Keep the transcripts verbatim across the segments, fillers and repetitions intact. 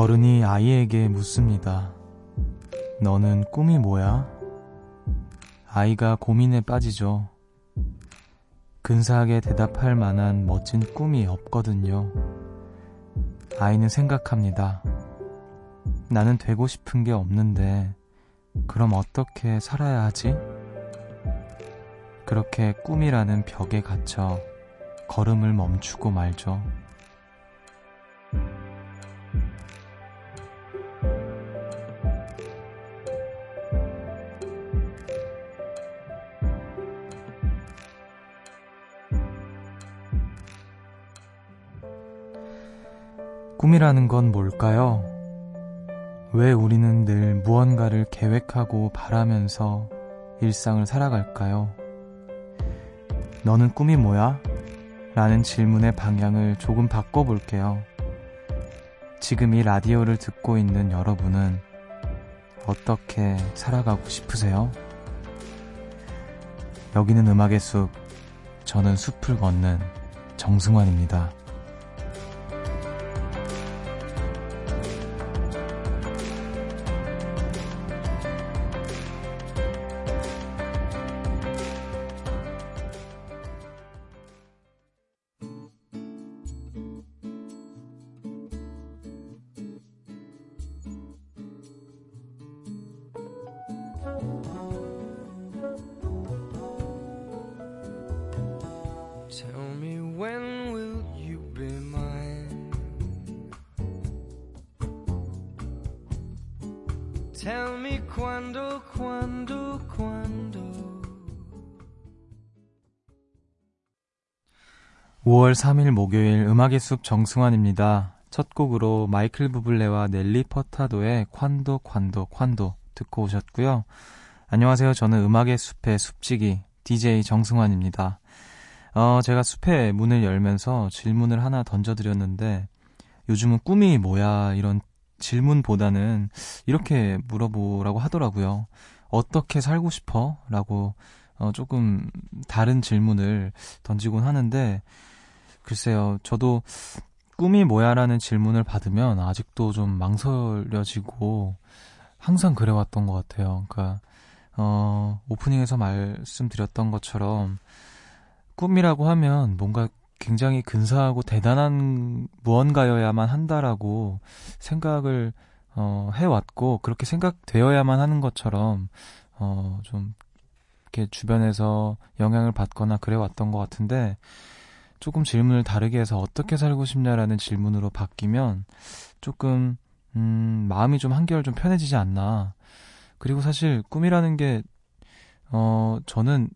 어른이 아이에게 묻습니다. 너는 꿈이 뭐야? 아이가 고민에 빠지죠. 근사하게 대답할 만한 멋진 꿈이 없거든요. 아이는 생각합니다. 나는 되고 싶은 게 없는데 그럼 어떻게 살아야 하지? 그렇게 꿈이라는 벽에 갇혀 걸음을 멈추고 말죠. 꿈이라는 건 뭘까요? 왜 우리는 늘 무언가를 계획하고 바라면서 일상을 살아갈까요? 너는 꿈이 뭐야? 라는 질문의 방향을 조금 바꿔볼게요. 지금 이 라디오를 듣고 있는 여러분은 어떻게 살아가고 싶으세요? 여기는 음악의 숲, 저는 숲을 걷는 정승환입니다. Tell me quando, quando, quando. 오월 삼일 목요일 음악의 숲 정승환입니다. 첫 곡으로 마이클 부블레와 넬리 퍼타도의 Quando, Quando, Quando 듣고 오셨고요. 안녕하세요. 저는 음악의 숲의 숲지기 디제이 정승환입니다. 어, 제가 숲의 문을 열면서 질문을 하나 던져드렸는데 요즘은 꿈이 뭐야 이런 질문보다는 이렇게 물어보라고 하더라고요. 어떻게 살고 싶어? 라고 어 조금 다른 질문을 던지곤 하는데 글쎄요. 저도 꿈이 뭐야? 라는 질문을 받으면 아직도 좀 망설여지고 항상 그래왔던 것 같아요. 그러니까 어 오프닝에서 말씀드렸던 것처럼 꿈이라고 하면 뭔가 굉장히 근사하고 대단한 무언가여야만 한다라고 생각을 어, 해왔고 그렇게 생각되어야만 하는 것처럼 어, 좀 이렇게 주변에서 영향을 받거나 그래왔던 것 같은데 조금 질문을 다르게 해서 어떻게 살고 싶냐라는 질문으로 바뀌면 조금 음, 마음이 좀 한결 좀 편해지지 않나. 그리고 사실 꿈이라는 게 어, 저는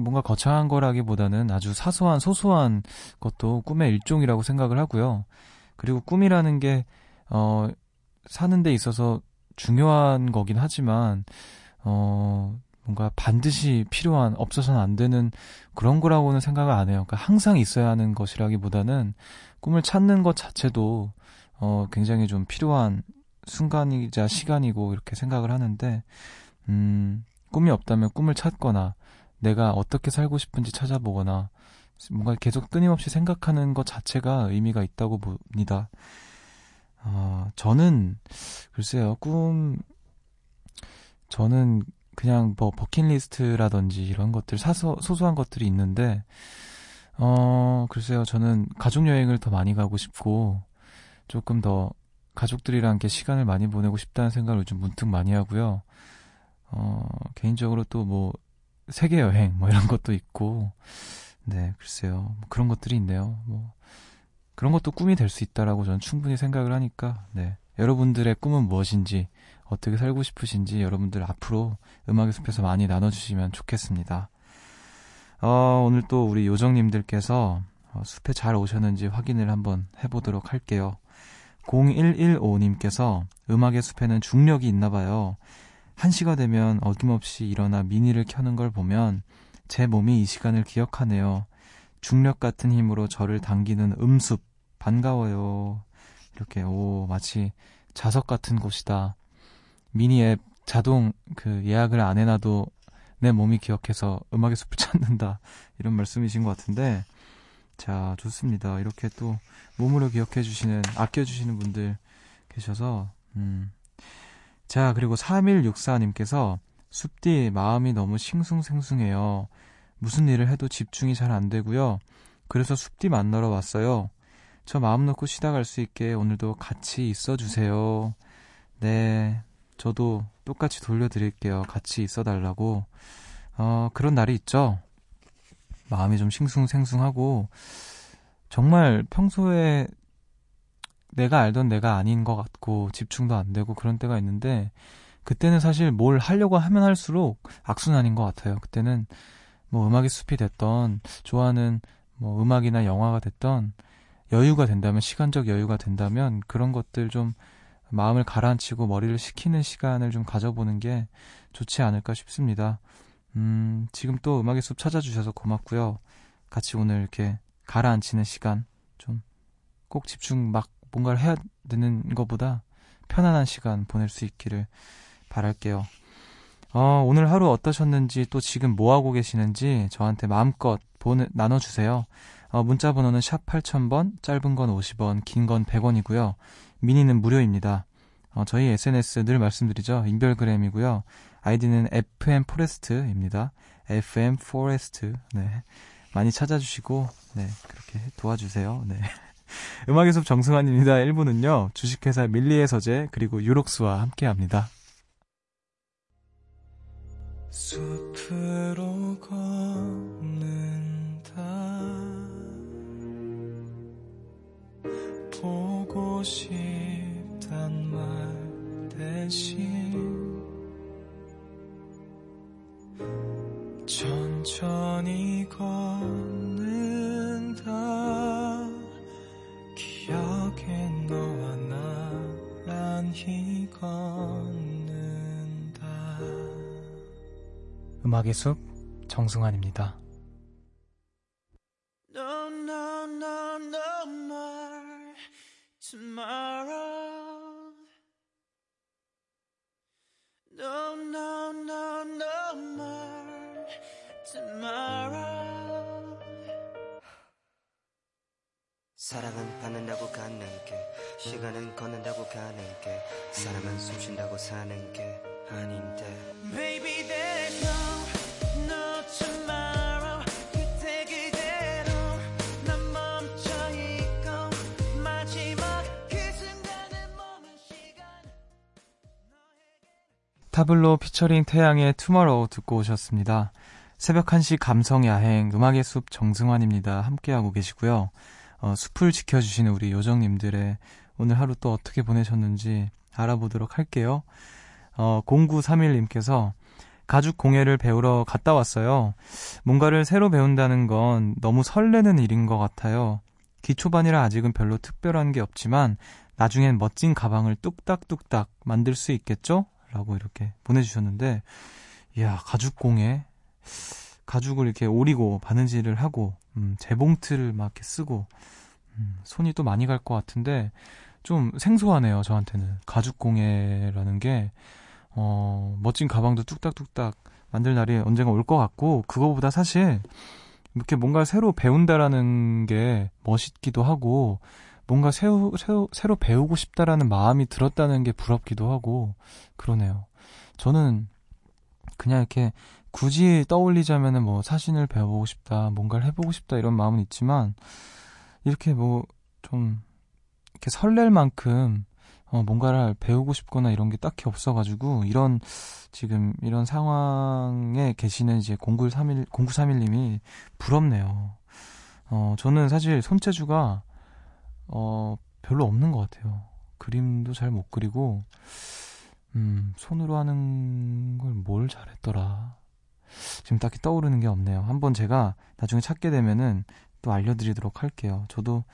뭔가 거창한 거라기보다는 아주 사소한 소소한 것도 꿈의 일종이라고 생각을 하고요. 그리고 꿈이라는 게 어, 사는 데 있어서 중요한 거긴 하지만 어, 뭔가 반드시 필요한, 없어서는 안 되는 그런 거라고는 생각을 안 해요. 그러니까 항상 있어야 하는 것이라기보다는 꿈을 찾는 것 자체도 어, 굉장히 좀 필요한 순간이자 시간이고 이렇게 생각을 하는데 음, 꿈이 없다면 꿈을 찾거나 내가 어떻게 살고 싶은지 찾아보거나 뭔가 계속 끊임없이 생각하는 것 자체가 의미가 있다고 봅니다. 어, 저는 글쎄요. 꿈... 저는 그냥 뭐 버킷리스트라든지 이런 것들 사소, 소소한 것들이 있는데 어, 글쎄요. 저는 가족여행을 더 많이 가고 싶고 조금 더 가족들이랑 이렇게 시간을 많이 보내고 싶다는 생각을 요즘 문득 많이 하고요. 어, 개인적으로 또 뭐 세계여행 뭐 이런 것도 있고 네 글쎄요 뭐 그런 것들이 있네요. 뭐 그런 것도 꿈이 될 수 있다라고 저는 충분히 생각을 하니까 네 여러분들의 꿈은 무엇인지 어떻게 살고 싶으신지 여러분들 앞으로 음악의 숲에서 많이 나눠주시면 좋겠습니다. 어, 오늘 또 우리 요정님들께서 어, 숲에 잘 오셨는지 확인을 한번 해보도록 할게요. 공일일오님께서 음악의 숲에는 중력이 있나봐요. 한 시가 되면 어김없이 일어나 미니를 켜는 걸 보면 제 몸이 이 시간을 기억하네요. 중력 같은 힘으로 저를 당기는 음숲 반가워요. 이렇게 오 마치 자석 같은 곳이다. 미니 앱 자동 그 예약을 안 해놔도 내 몸이 기억해서 음악의 숲을 찾는다. 이런 말씀이신 것 같은데 자 좋습니다. 이렇게 또 몸으로 기억해 주시는 아껴주시는 분들 계셔서 음. 자, 그리고 삼일육사님께서 숲디 마음이 너무 싱숭생숭해요. 무슨 일을 해도 집중이 잘 안 되고요. 그래서 숲디 만나러 왔어요. 저 마음 놓고 쉬다 갈 수 있게 오늘도 같이 있어주세요. 네, 저도 똑같이 돌려드릴게요. 같이 있어달라고. 어, 그런 날이 있죠. 마음이 좀 싱숭생숭하고 정말 평소에 내가 알던 내가 아닌 것 같고 집중도 안 되고 그런 때가 있는데, 그때는 사실 뭘 하려고 하면 할수록 악순환인 것 같아요. 그때는 뭐 음악의 숲이 됐던, 좋아하는 뭐 음악이나 영화가 됐던, 여유가 된다면, 시간적 여유가 된다면 그런 것들 좀 마음을 가라앉히고 머리를 식히는 시간을 좀 가져보는 게 좋지 않을까 싶습니다. 음, 지금 또 음악의 숲 찾아주셔서 고맙고요. 같이 오늘 이렇게 가라앉히는 시간, 좀 꼭 집중 막 뭔가를 해야 되는 것보다 편안한 시간 보낼 수 있기를 바랄게요. 어, 오늘 하루 어떠셨는지, 또 지금 뭐하고 계시는지 저한테 마음껏 보내, 나눠주세요. 어, 문자 번호는 샵 팔천 번, 짧은 건 오십 원, 긴 건 백 원이고요. 미니는 무료입니다. 어, 저희 에스엔에스 늘 말씀드리죠. 인별그램이고요. 아이디는 에프엠 포레스트입니다. 에프엠 포레스트. 네. 많이 찾아주시고, 네, 그렇게 도와주세요. 네. 음악의 숲 정승환입니다. 일 부는요, 주식회사 밀리의 서재 그리고 유록스와 함께합니다. 숲으로 걷는다. 보고 싶단 말 대신 천천히 걷는다. 기억에 너와 나란히 걷는다. 음악의 숲 정승환입니다. No, no, no, no more tomorrow. No, no, no, no more tomorrow. 사랑은 받는다고 갖는 게, 시간은 걷는다고 가는 게, 사람은 숨 쉰다고 사는 게 아닌데. Baby, there's no, no tomorrow. 그때 그대로 난 멈춰있고, 마지막 그 순간의 몸은 시간은 너에게. 타블로 피처링 태양의 투머로우 듣고 오셨습니다. 새벽 한 시 감성 야행, 음악의 숲 정승환입니다. 함께하고 계시고요. 어, 숲을 지켜주시는 우리 요정님들의 오늘 하루 또 어떻게 보내셨는지 알아보도록 할게요. 어, 공구삼일님께서 가죽 공예를 배우러 갔다 왔어요. 뭔가를 새로 배운다는 건 너무 설레는 일인 것 같아요. 기초반이라 아직은 별로 특별한 게 없지만 나중엔 멋진 가방을 뚝딱뚝딱 만들 수 있겠죠? 라고 이렇게 보내주셨는데, 이야, 가죽 공예, 가죽을 이렇게 오리고 바느질을 하고 음, 재봉틀을 막 이렇게 쓰고, 음, 손이 또 많이 갈 것 같은데 좀 생소하네요. 저한테는 가죽 공예라는 게, 어, 멋진 가방도 뚝딱뚝딱 만들 날이 언젠가 올 것 같고, 그거보다 사실 이렇게 뭔가 새로 배운다라는 게 멋있기도 하고, 뭔가 새우, 새우, 새로 배우고 싶다라는 마음이 들었다는 게 부럽기도 하고 그러네요. 저는 그냥 이렇게 굳이 떠올리자면은 뭐 사진을 배워보고 싶다, 뭔가를 해보고 싶다 이런 마음은 있지만, 이렇게 뭐 좀 이렇게 설렐 만큼 어 뭔가를 배우고 싶거나 이런 게 딱히 없어가지고, 이런 지금 이런 상황에 계시는 이제 공구삼일, 공구삼일님이 부럽네요. 어 저는 사실 손재주가 어 별로 없는 것 같아요. 그림도 잘 못 그리고, 음 손으로 하는 걸 뭘 잘했더라. 지금 딱히 떠오르는 게 없네요. 한번 제가 나중에 찾게 되면은 또 알려드리도록 할게요. 저도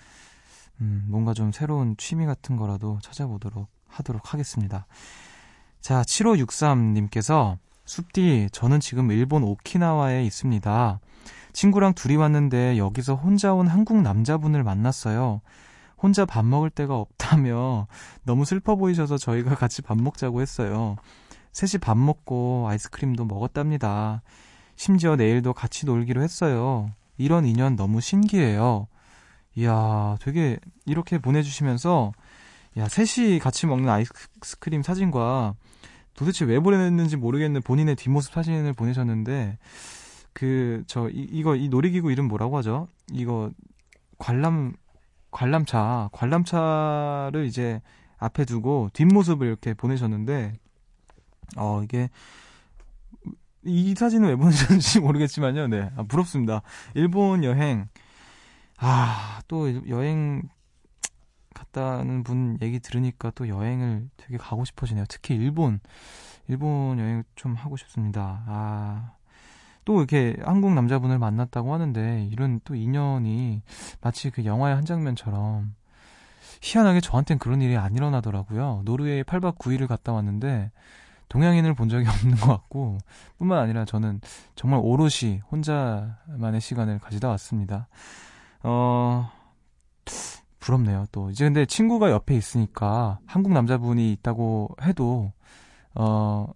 음, 뭔가 좀 새로운 취미 같은 거라도 찾아보도록 하도록 하겠습니다. 자, 칠오육삼님께서 숲디, 저는 지금 일본 오키나와에 있습니다. 친구랑 둘이 왔는데 여기서 혼자 온 한국 남자분을 만났어요. 혼자 밥 먹을 데가 없다며 너무 슬퍼 보이셔서 저희가 같이 밥 먹자고 했어요. 셋이 밥 먹고 아이스크림도 먹었답니다. 심지어 내일도 같이 놀기로 했어요. 이런 인연 너무 신기해요. 이야, 되게 이렇게 보내주시면서 야, 셋이 같이 먹는 아이스크림 사진과 도대체 왜 보냈는지 모르겠는 본인의 뒷모습 사진을 보내셨는데, 그, 저, 이, 이거, 이 놀이기구 이름 뭐라고 하죠? 이거, 관람, 관람차, 관람차를 이제 앞에 두고 뒷모습을 이렇게 보내셨는데, 어, 이게, 이 사진은 왜 보내셨는지 모르겠지만요. 네. 아, 부럽습니다. 일본 여행. 아, 또 여행 갔다는 분 얘기 들으니까 또 여행을 되게 가고 싶어지네요. 특히 일본. 일본 여행을 좀 하고 싶습니다. 아. 또 이렇게 한국 남자분을 만났다고 하는데, 이런 또 인연이 마치 그 영화의 한 장면처럼, 희한하게 저한텐 그런 일이 안 일어나더라고요. 노르웨이 팔 박 구 일을 갔다 왔는데 동양인을 본 적이 없는 것 같고, 뿐만 아니라 저는 정말 오롯이 혼자만의 시간을 가지다 왔습니다. 어... 부럽네요. 또 이제 근데 친구가 옆에 있으니까 한국 남자분이 있다고 해도 어...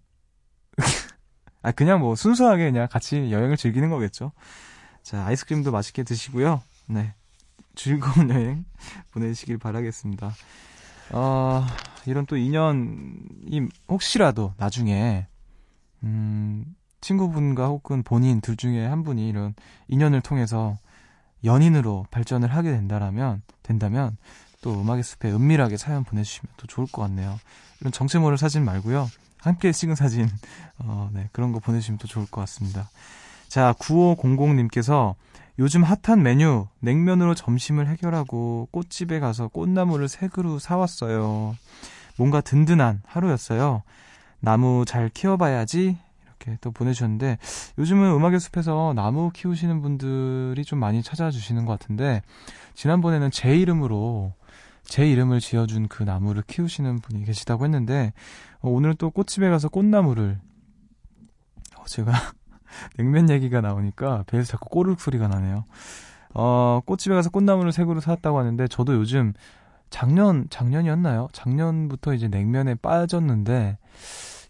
아, 그냥 뭐 순수하게 그냥 같이 여행을 즐기는 거겠죠. 자, 아이스크림도 맛있게 드시고요. 네, 즐거운 여행 보내시길 바라겠습니다. 어, 이런 또 인연이 혹시라도 나중에 음, 친구분과 혹은 본인 둘 중에 한 분이 이런 인연을 통해서 연인으로 발전을 하게 된다라면 된다면 또 음악의 숲에 은밀하게 사연 보내주시면 또 좋을 것 같네요. 이런 정체 모를 사진 말고요. 함께 찍은 사진, 어, 네, 그런 거 보내주시면 또 좋을 것 같습니다. 자, 구오공공님께서 요즘 핫한 메뉴 냉면으로 점심을 해결하고 꽃집에 가서 꽃나무를 세 그루 사왔어요. 뭔가 든든한 하루였어요. 나무 잘 키워봐야지, 이렇게 또 보내주셨는데, 요즘은 음악의 숲에서 나무 키우시는 분들이 좀 많이 찾아주시는 것 같은데, 지난번에는 제 이름으로 제 이름을 지어준 그 나무를 키우시는 분이 계시다고 했는데, 어, 오늘 또 꽃집에 가서 꽃나무를, 어, 제가 냉면 얘기가 나오니까 배에서 자꾸 꼬르륵 소리가 나네요. 어, 꽃집에 가서 꽃나무를 세 그루 사왔다고 하는데, 저도 요즘 작년, 작년이었나요? 작년부터 이제 냉면에 빠졌는데,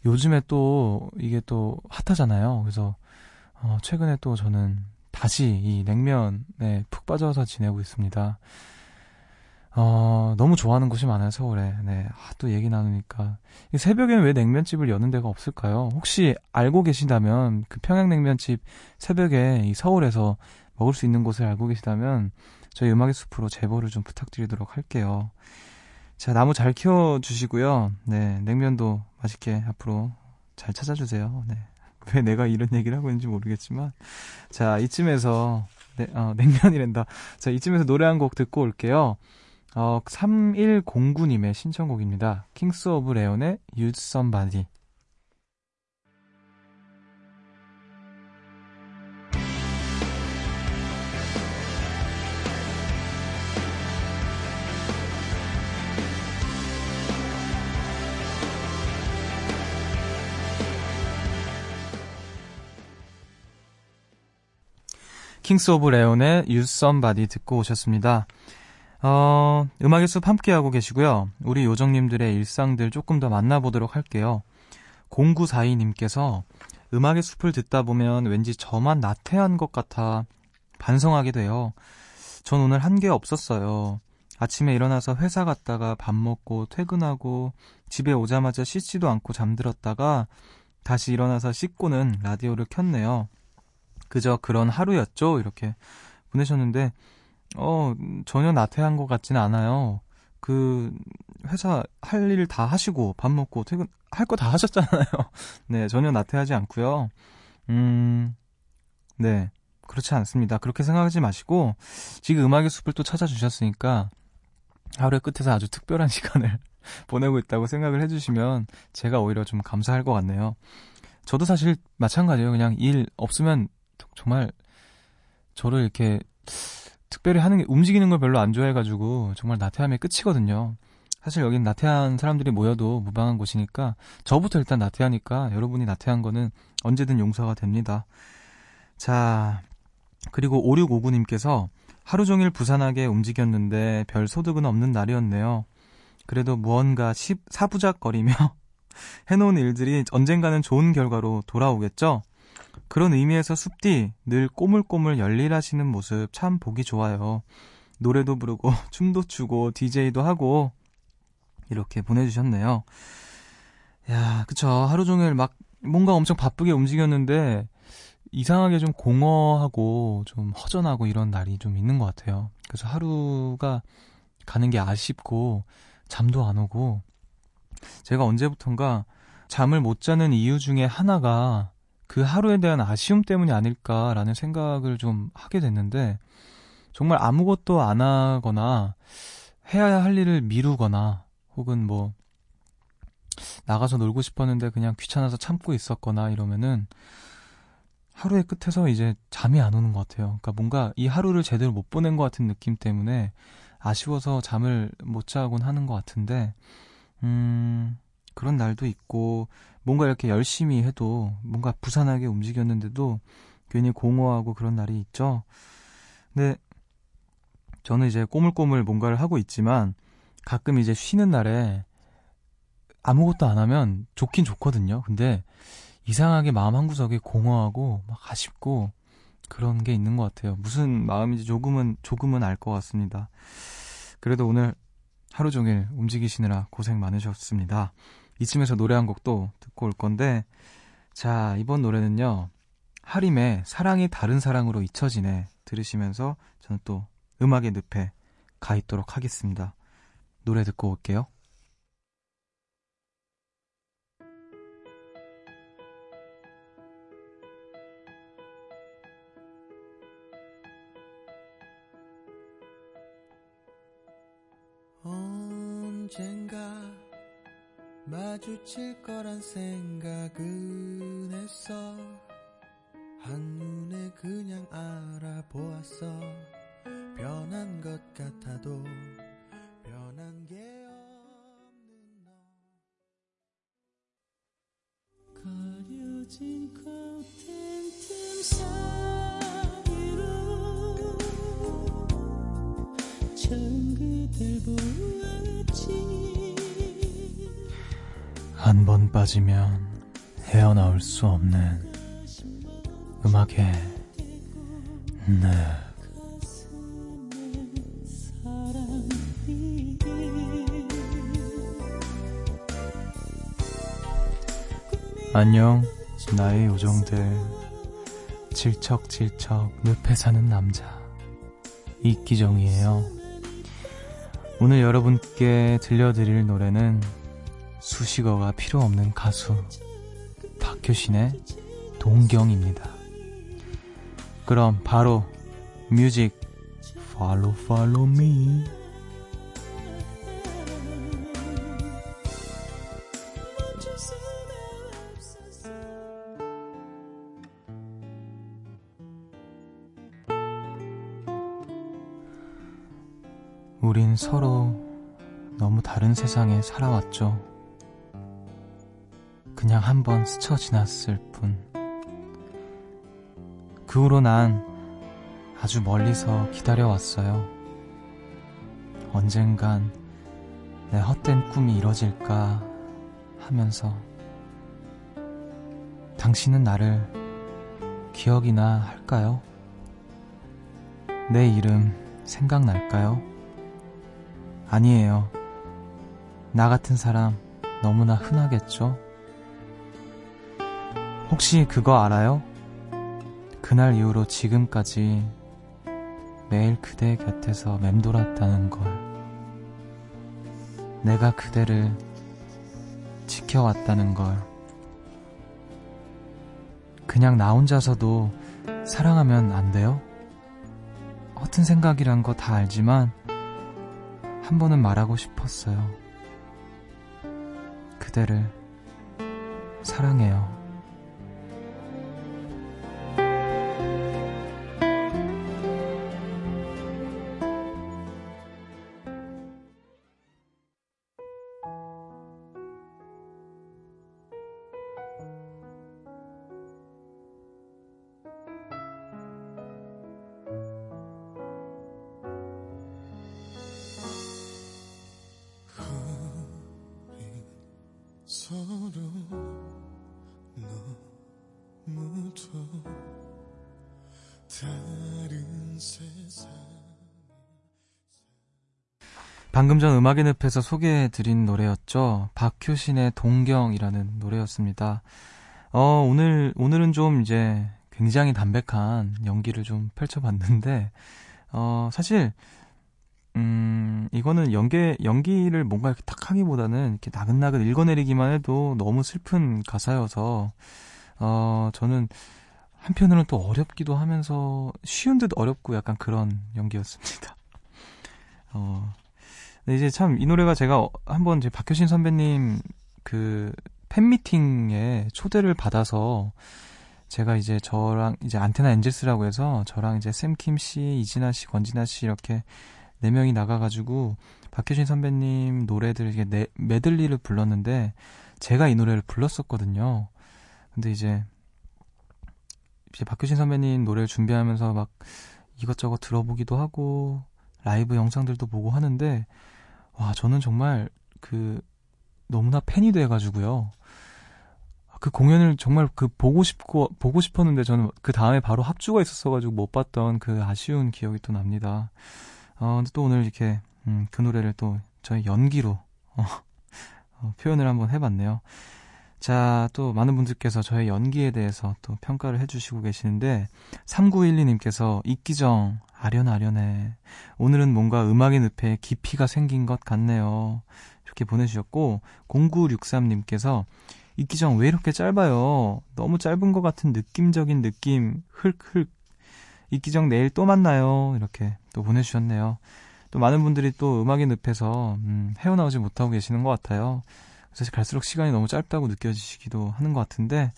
요즘에 또 이게 또 핫하잖아요. 그래서 어, 최근에 또 저는 다시 이 냉면에 푹 빠져서 지내고 있습니다. 어, 너무 좋아하는 곳이 많아요, 서울에. 네. 아, 또 얘기 나누니까. 새벽에는 왜 냉면집을 여는 데가 없을까요? 혹시 알고 계신다면, 그 평양냉면집 새벽에 이 서울에서 먹을 수 있는 곳을 알고 계시다면, 저희 음악의 숲으로 제보를 좀 부탁드리도록 할게요. 자, 나무 잘 키워주시고요. 네. 냉면도 맛있게 앞으로 잘 찾아주세요. 네. 왜 내가 이런 얘기를 하고 있는지 모르겠지만. 자, 이쯤에서, 네, 어, 냉면이란다. 자, 이쯤에서 노래 한 곡 듣고 올게요. 어, 삼일공구님의 신청곡입니다. 킹스 오브 레온의 Use Somebody. 킹스 오브 레온의 Use Somebody 듣고 오셨습니다. 어, 음악의 숲 함께하고 계시고요. 우리 요정님들의 일상들 조금 더 만나보도록 할게요. 공구사이님께서 음악의 숲을 듣다 보면 왠지 저만 나태한 것 같아 반성하게 돼요. 전 오늘 한 게 없었어요. 아침에 일어나서 회사 갔다가 밥 먹고 퇴근하고 집에 오자마자 씻지도 않고 잠들었다가 다시 일어나서 씻고는 라디오를 켰네요. 그저 그런 하루였죠. 이렇게 보내셨는데, 어, 전혀 나태한 것 같진 않아요. 그, 회사 할 일 다 하시고, 밥 먹고, 퇴근, 할 거 다 하셨잖아요. 네, 전혀 나태하지 않고요. 음, 네, 그렇지 않습니다. 그렇게 생각하지 마시고, 지금 음악의 숲을 또 찾아주셨으니까, 하루의 끝에서 아주 특별한 시간을 보내고 있다고 생각을 해주시면, 제가 오히려 좀 감사할 것 같네요. 저도 사실 마찬가지예요. 그냥 일 없으면, 정말, 저를 이렇게, 특별히 하는 게, 움직이는 걸 별로 안 좋아해가지고 정말 나태함의 끝이거든요. 사실 여긴 나태한 사람들이 모여도 무방한 곳이니까, 저부터 일단 나태하니까 여러분이 나태한 거는 언제든 용서가 됩니다. 자, 그리고 오육오구님께서 하루 종일 부산하게 움직였는데 별 소득은 없는 날이었네요. 그래도 무언가 사부작거리며 해놓은 일들이 언젠가는 좋은 결과로 돌아오겠죠? 그런 의미에서 숲디 늘 꼬물꼬물 열일하시는 모습 참 보기 좋아요. 노래도 부르고 춤도 추고 디제이도 하고 이렇게 보내주셨네요. 야, 그쵸. 하루 종일 막 뭔가 엄청 바쁘게 움직였는데 이상하게 좀 공허하고 좀 허전하고 이런 날이 좀 있는 것 같아요. 그래서 하루가 가는 게 아쉽고 잠도 안 오고, 제가 언제부턴가 잠을 못 자는 이유 중에 하나가 그 하루에 대한 아쉬움 때문이 아닐까라는 생각을 좀 하게 됐는데, 정말 아무것도 안 하거나 해야 할 일을 미루거나 혹은 뭐 나가서 놀고 싶었는데 그냥 귀찮아서 참고 있었거나 이러면은 하루의 끝에서 이제 잠이 안 오는 것 같아요. 그러니까 뭔가 이 하루를 제대로 못 보낸 것 같은 느낌 때문에 아쉬워서 잠을 못 자곤 하는 것 같은데, 음, 그런 날도 있고, 뭔가 이렇게 열심히 해도 뭔가 부산하게 움직였는데도 괜히 공허하고 그런 날이 있죠. 근데 저는 이제 꼬물꼬물 뭔가를 하고 있지만 가끔 이제 쉬는 날에 아무것도 안 하면 좋긴 좋거든요. 근데 이상하게 마음 한구석에 공허하고 막 아쉽고 그런 게 있는 것 같아요. 무슨 마음인지 조금은 조금은 알 것 같습니다. 그래도 오늘 하루 종일 움직이시느라 고생 많으셨습니다. 이쯤에서 노래 한 곡도 듣고 올 건데, 자, 이번 노래는요, 하림의 사랑이 다른 사랑으로 잊혀지네 들으시면서 저는 또 음악의 늪에 가 있도록 하겠습니다. 노래 듣고 올게요. 언젠가 마주칠 거란 생각은 했어. 한눈에 그냥 알아보았어. 변한 것 같아도 변한 게 없는 너. 가려진 같은 틈 사이로 참 그댈 보았지. 한 번 빠지면 헤어나올 수 없는 음악의 늪. 안녕 나의 요정들, 질척질척 늪에 사는 남자 이기정이에요. 오늘 여러분께 들려드릴 노래는 수식어가 필요 없는 가수 박효신의 동경입니다. 그럼 바로 뮤직 Follow Follow Me. 우린 서로 너무 다른 세상에 살아왔죠. 그냥 한번 스쳐 지났을 뿐. 그 후로 난 아주 멀리서 기다려왔어요. 언젠간 내 헛된 꿈이 이뤄질까 하면서. 당신은 나를 기억이나 할까요? 내 이름 생각날까요? 아니에요. 나 같은 사람 너무나 흔하겠죠? 혹시 그거 알아요? 그날 이후로 지금까지 매일 그대 곁에서 맴돌았다는 걸. 내가 그대를 지켜왔다는 걸. 그냥 나 혼자서도 사랑하면 안 돼요? 허튼 생각이란 거 다 알지만 한 번은 말하고 싶었어요. 그대를 사랑해요. 방금 전 음악의 늪에서 소개해드린 노래였죠. 박효신의 동경이라는 노래였습니다. 어, 오늘, 오늘은 좀 이제 굉장히 담백한 연기를 좀 펼쳐봤는데, 어, 사실, 음, 이거는 연기, 연기를 뭔가 이렇게 탁 하기보다는 이렇게 나긋나긋 읽어내리기만 해도 너무 슬픈 가사여서, 어, 저는 한편으로는 또 어렵기도 하면서 쉬운 듯 어렵고 약간 그런 연기였습니다. 어, 근데 이제 참 이 노래가 제가 한번 제 박효신 선배님 그 팬미팅에 초대를 받아서 제가 이제 저랑 이제 안테나 엔젤스라고 해서 저랑 이제 샘킴 씨, 이진아 씨, 권진아 씨 이렇게 네 명이 나가가지고 박효신 선배님 노래들 이게 네, 메들리를 불렀는데 제가 이 노래를 불렀었거든요. 근데 이제 이제 박효신 선배님 노래를 준비하면서 막 이것저것 들어보기도 하고 라이브 영상들도 보고 하는데 와 저는 정말 그 너무나 팬이 돼가지고요. 그 공연을 정말 그 보고 싶고 보고 싶었는데 저는 그 다음에 바로 합주가 있었어가지고 못 봤던 그 아쉬운 기억이 또 납니다. 어, 근데 또 오늘 이렇게 음, 그 노래를 또 저희 연기로 어, 어, 표현을 한번 해봤네요. 자, 또 많은 분들께서 저의 연기에 대해서 또 평가를 해주시고 계시는데 삼구일이님께서 이기정 아련아련해 오늘은 뭔가 음악의 늪에 깊이가 생긴 것 같네요 이렇게 보내주셨고 공구육삼님께서 이기정 왜 이렇게 짧아요 너무 짧은 것 같은 느낌적인 느낌 흑흑 이기정 내일 또 만나요 이렇게 또 보내주셨네요. 또 많은 분들이 또 음악의 늪에서 음, 헤어나오지 못하고 계시는 것 같아요. 사실 갈수록 시간이 너무 짧다고 느껴지시기도 하는 것 같은데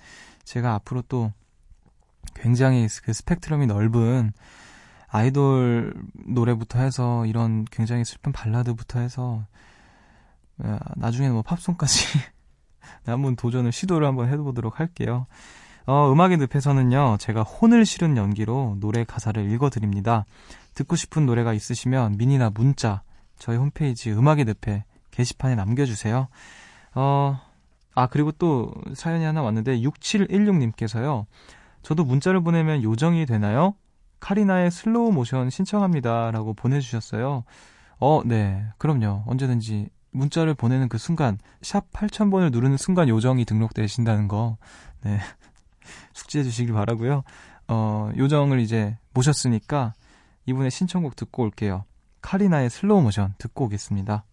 제가 앞으로 또 굉장히 그 스펙트럼이 넓은 아이돌 노래부터 해서 이런 굉장히 슬픈 발라드부터 해서 나중에는 뭐 팝송까지 한번 도전을 시도를 한번 해보도록 할게요. 어, 음악의 늪에서는요 제가 혼을 실은 연기로 노래 가사를 읽어드립니다. 듣고 싶은 노래가 있으시면 미니나 문자 저희 홈페이지 음악의 늪에 게시판에 남겨주세요. 어, 아 그리고 또 사연이 하나 왔는데 육칠일육님께서요 저도 문자를 보내면 요정이 되나요? 카리나의 슬로우 모션 신청합니다 라고 보내주셨어요. 어, 네 그럼요. 언제든지 문자를 보내는 그 순간 샵 팔천 번을 누르는 순간 요정이 등록되신다는 거 네 숙지해 주시길 바라고요. 어, 요정을 이제 모셨으니까 이분의 신청곡 듣고 올게요. 카리나의 슬로우 모션 듣고 오겠습니다.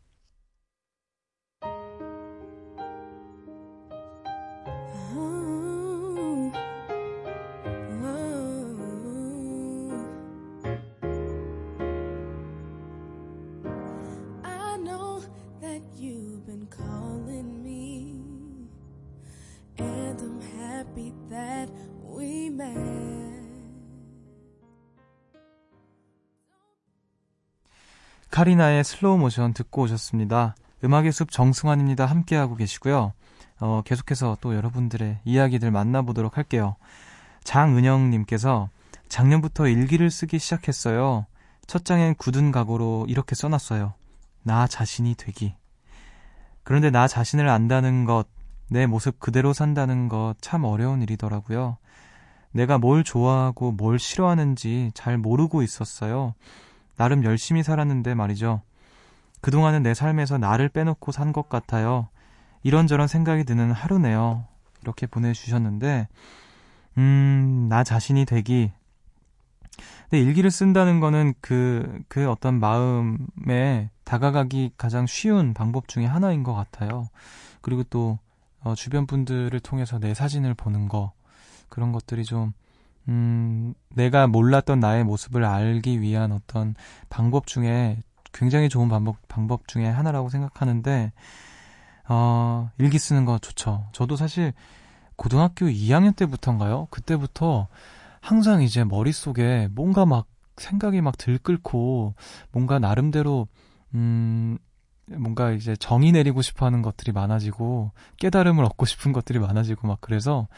카리나의 슬로우 모션 듣고 오셨습니다. 음악의 숲 정승환입니다. 함께하고 계시고요. 어, 계속해서 또 여러분들의 이야기들 만나보도록 할게요. 장은영님께서 작년부터 일기를 쓰기 시작했어요. 첫 장엔 굳은 각오로 이렇게 써놨어요. 나 자신이 되기. 그런데 나 자신을 안다는 것, 내 모습 그대로 산다는 것 참 어려운 일이더라고요. 내가 뭘 좋아하고 뭘 싫어하는지 잘 모르고 있었어요. 나름 열심히 살았는데 말이죠. 그동안은 내 삶에서 나를 빼놓고 산 것 같아요. 이런저런 생각이 드는 하루네요. 이렇게 보내주셨는데 음, 나 자신이 되기. 근데 일기를 쓴다는 거는 그, 그 어떤 마음에 다가가기 가장 쉬운 방법 중에 하나인 것 같아요. 그리고 또 어, 주변 분들을 통해서 내 사진을 보는 거 그런 것들이 좀 음, 내가 몰랐던 나의 모습을 알기 위한 어떤 방법 중에 굉장히 좋은 방법, 방법 중에 하나라고 생각하는데, 어, 일기 쓰는 거 좋죠. 저도 사실 고등학교 이 학년 때부터인가요? 그때부터 항상 이제 머릿속에 뭔가 막 생각이 막 들끓고, 뭔가 나름대로, 음, 뭔가 이제 정의 내리고 싶어 하는 것들이 많아지고 깨달음을 얻고 싶은 것들이 많아지고 막 그래서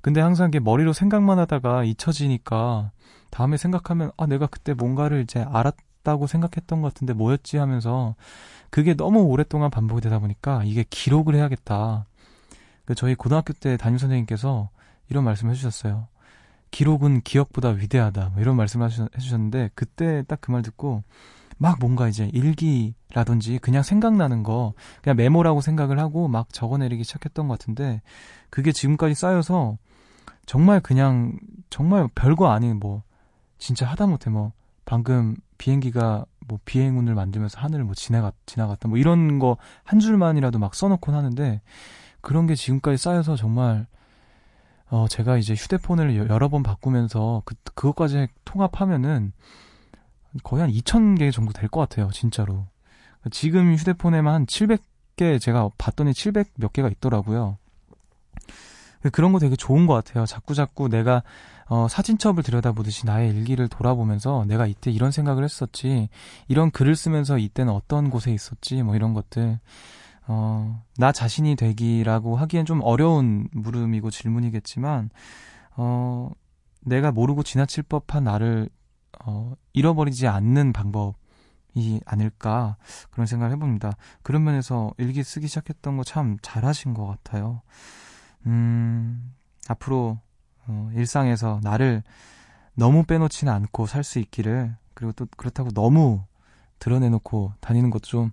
근데 항상 이게 머리로 생각만 하다가 잊혀지니까 다음에 생각하면 아 내가 그때 뭔가를 이제 알았다고 생각했던 것 같은데 뭐였지 하면서 그게 너무 오랫동안 반복이 되다 보니까 이게 기록을 해야겠다. 저희 고등학교 때 담임 선생님께서 이런 말씀을 해주셨어요. 기록은 기억보다 위대하다. 이런 말씀을 해주셨는데 그때 딱 그 말 듣고 막 뭔가 이제 일기라든지 그냥 생각나는 거 그냥 메모라고 생각을 하고 막 적어내리기 시작했던 것 같은데, 그게 지금까지 쌓여서 정말 그냥 정말 별거 아닌 뭐 진짜 하다못해 뭐 방금 비행기가 뭐 비행운을 만들면서 하늘을 뭐 지나갔, 지나갔다 뭐 이런 거 한 줄만이라도 막 써놓곤 하는데, 그런 게 지금까지 쌓여서 정말 어 제가 이제 휴대폰을 여러 번 바꾸면서 그, 그것까지 통합하면은 거의 한 이천 개 정도 될 것 같아요, 진짜로. 지금 휴대폰에만 한 칠백 개, 제가 봤더니 칠백 몇 개가 있더라고요. 그런 거 되게 좋은 것 같아요. 자꾸자꾸 내가 어, 사진첩을 들여다보듯이 나의 일기를 돌아보면서 내가 이때 이런 생각을 했었지, 이런 글을 쓰면서 이때는 어떤 곳에 있었지, 뭐 이런 것들. 어, 나 자신이 되기라고 하기엔 좀 어려운 물음이고 질문이겠지만, 어, 내가 모르고 지나칠 법한 나를 어, 잃어버리지 않는 방법이 아닐까, 그런 생각을 해봅니다. 그런 면에서 일기 쓰기 시작했던 거 참 잘하신 것 같아요. 음, 앞으로 어, 일상에서 나를 너무 빼놓지는 않고 살 수 있기를, 그리고 또 그렇다고 너무 드러내놓고 다니는 것도 좀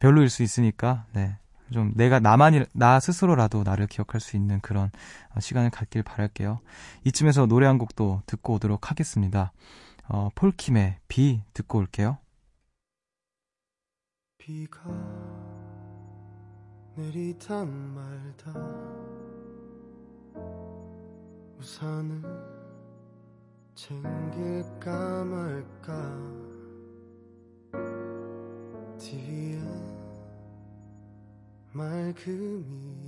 별로일 수 있으니까, 네, 좀 내가 나만이, 나 스스로라도 나를 기억할 수 있는 그런 시간을 갖길 바랄게요. 이쯤에서 노래 한 곡도 듣고 오도록 하겠습니다. 어, 폴킴의 비 듣고 올게요. 비가 내리다 말다 우산을 챙길까 말까 티비에 맑음이라던데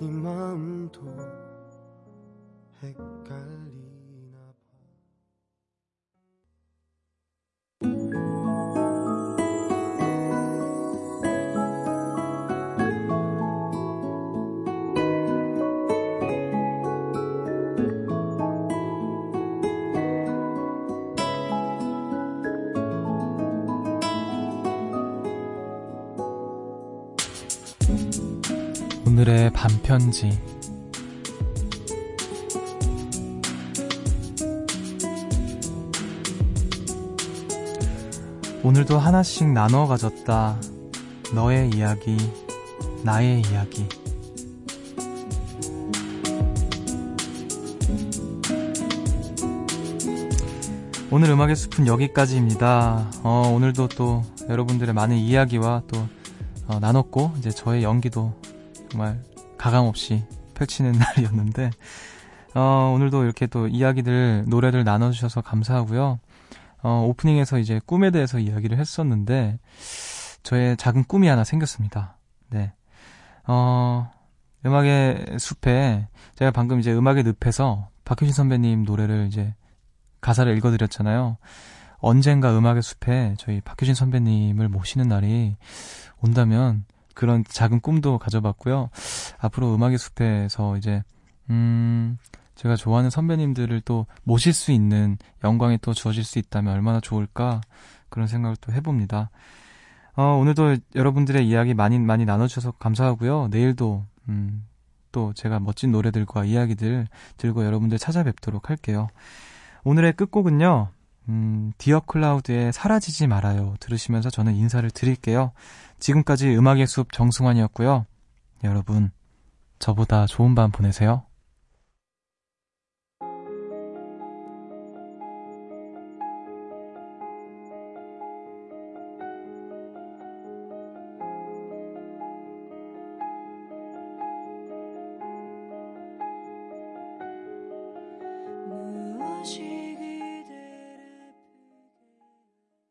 네 마음도 헷갈리. 오늘의 반편지. 오늘도 하나씩 나눠 가졌다. 너의 이야기, 나의 이야기. 오늘 음악의 숲은 여기까지입니다. 어, 오늘도 또 여러분들의 많은 이야기와 또 어, 나눴고, 이제 저의 연기도 정말 가감없이 펼치는 날이었는데, 어, 오늘도 이렇게 또 이야기들, 노래들 나눠주셔서 감사하고요. 어, 오프닝에서 이제 꿈에 대해서 이야기를 했었는데, 저의 작은 꿈이 하나 생겼습니다. 네. 어, 음악의 숲에, 제가 방금 이제 음악의 늪에서 박효신 선배님 노래를 이제 가사를 읽어드렸잖아요. 언젠가 음악의 숲에 저희 박효신 선배님을 모시는 날이 온다면, 그런 작은 꿈도 가져봤고요. 앞으로 음악의 숲에서 이제 음 제가 좋아하는 선배님들을 또 모실 수 있는 영광이 또 주어질 수 있다면 얼마나 좋을까, 그런 생각을 또 해봅니다. 어, 오늘도 여러분들의 이야기 많이 많이 나눠주셔서 감사하고요. 내일도 음, 또 제가 멋진 노래들과 이야기들 들고 여러분들 찾아뵙도록 할게요. 오늘의 끝곡은요, 음, 디어 클라우드의 사라지지 말아요 들으시면서 저는 인사를 드릴게요. 지금까지 음악의 숲 정승환이었고요. 여러분, 저보다 좋은 밤 보내세요.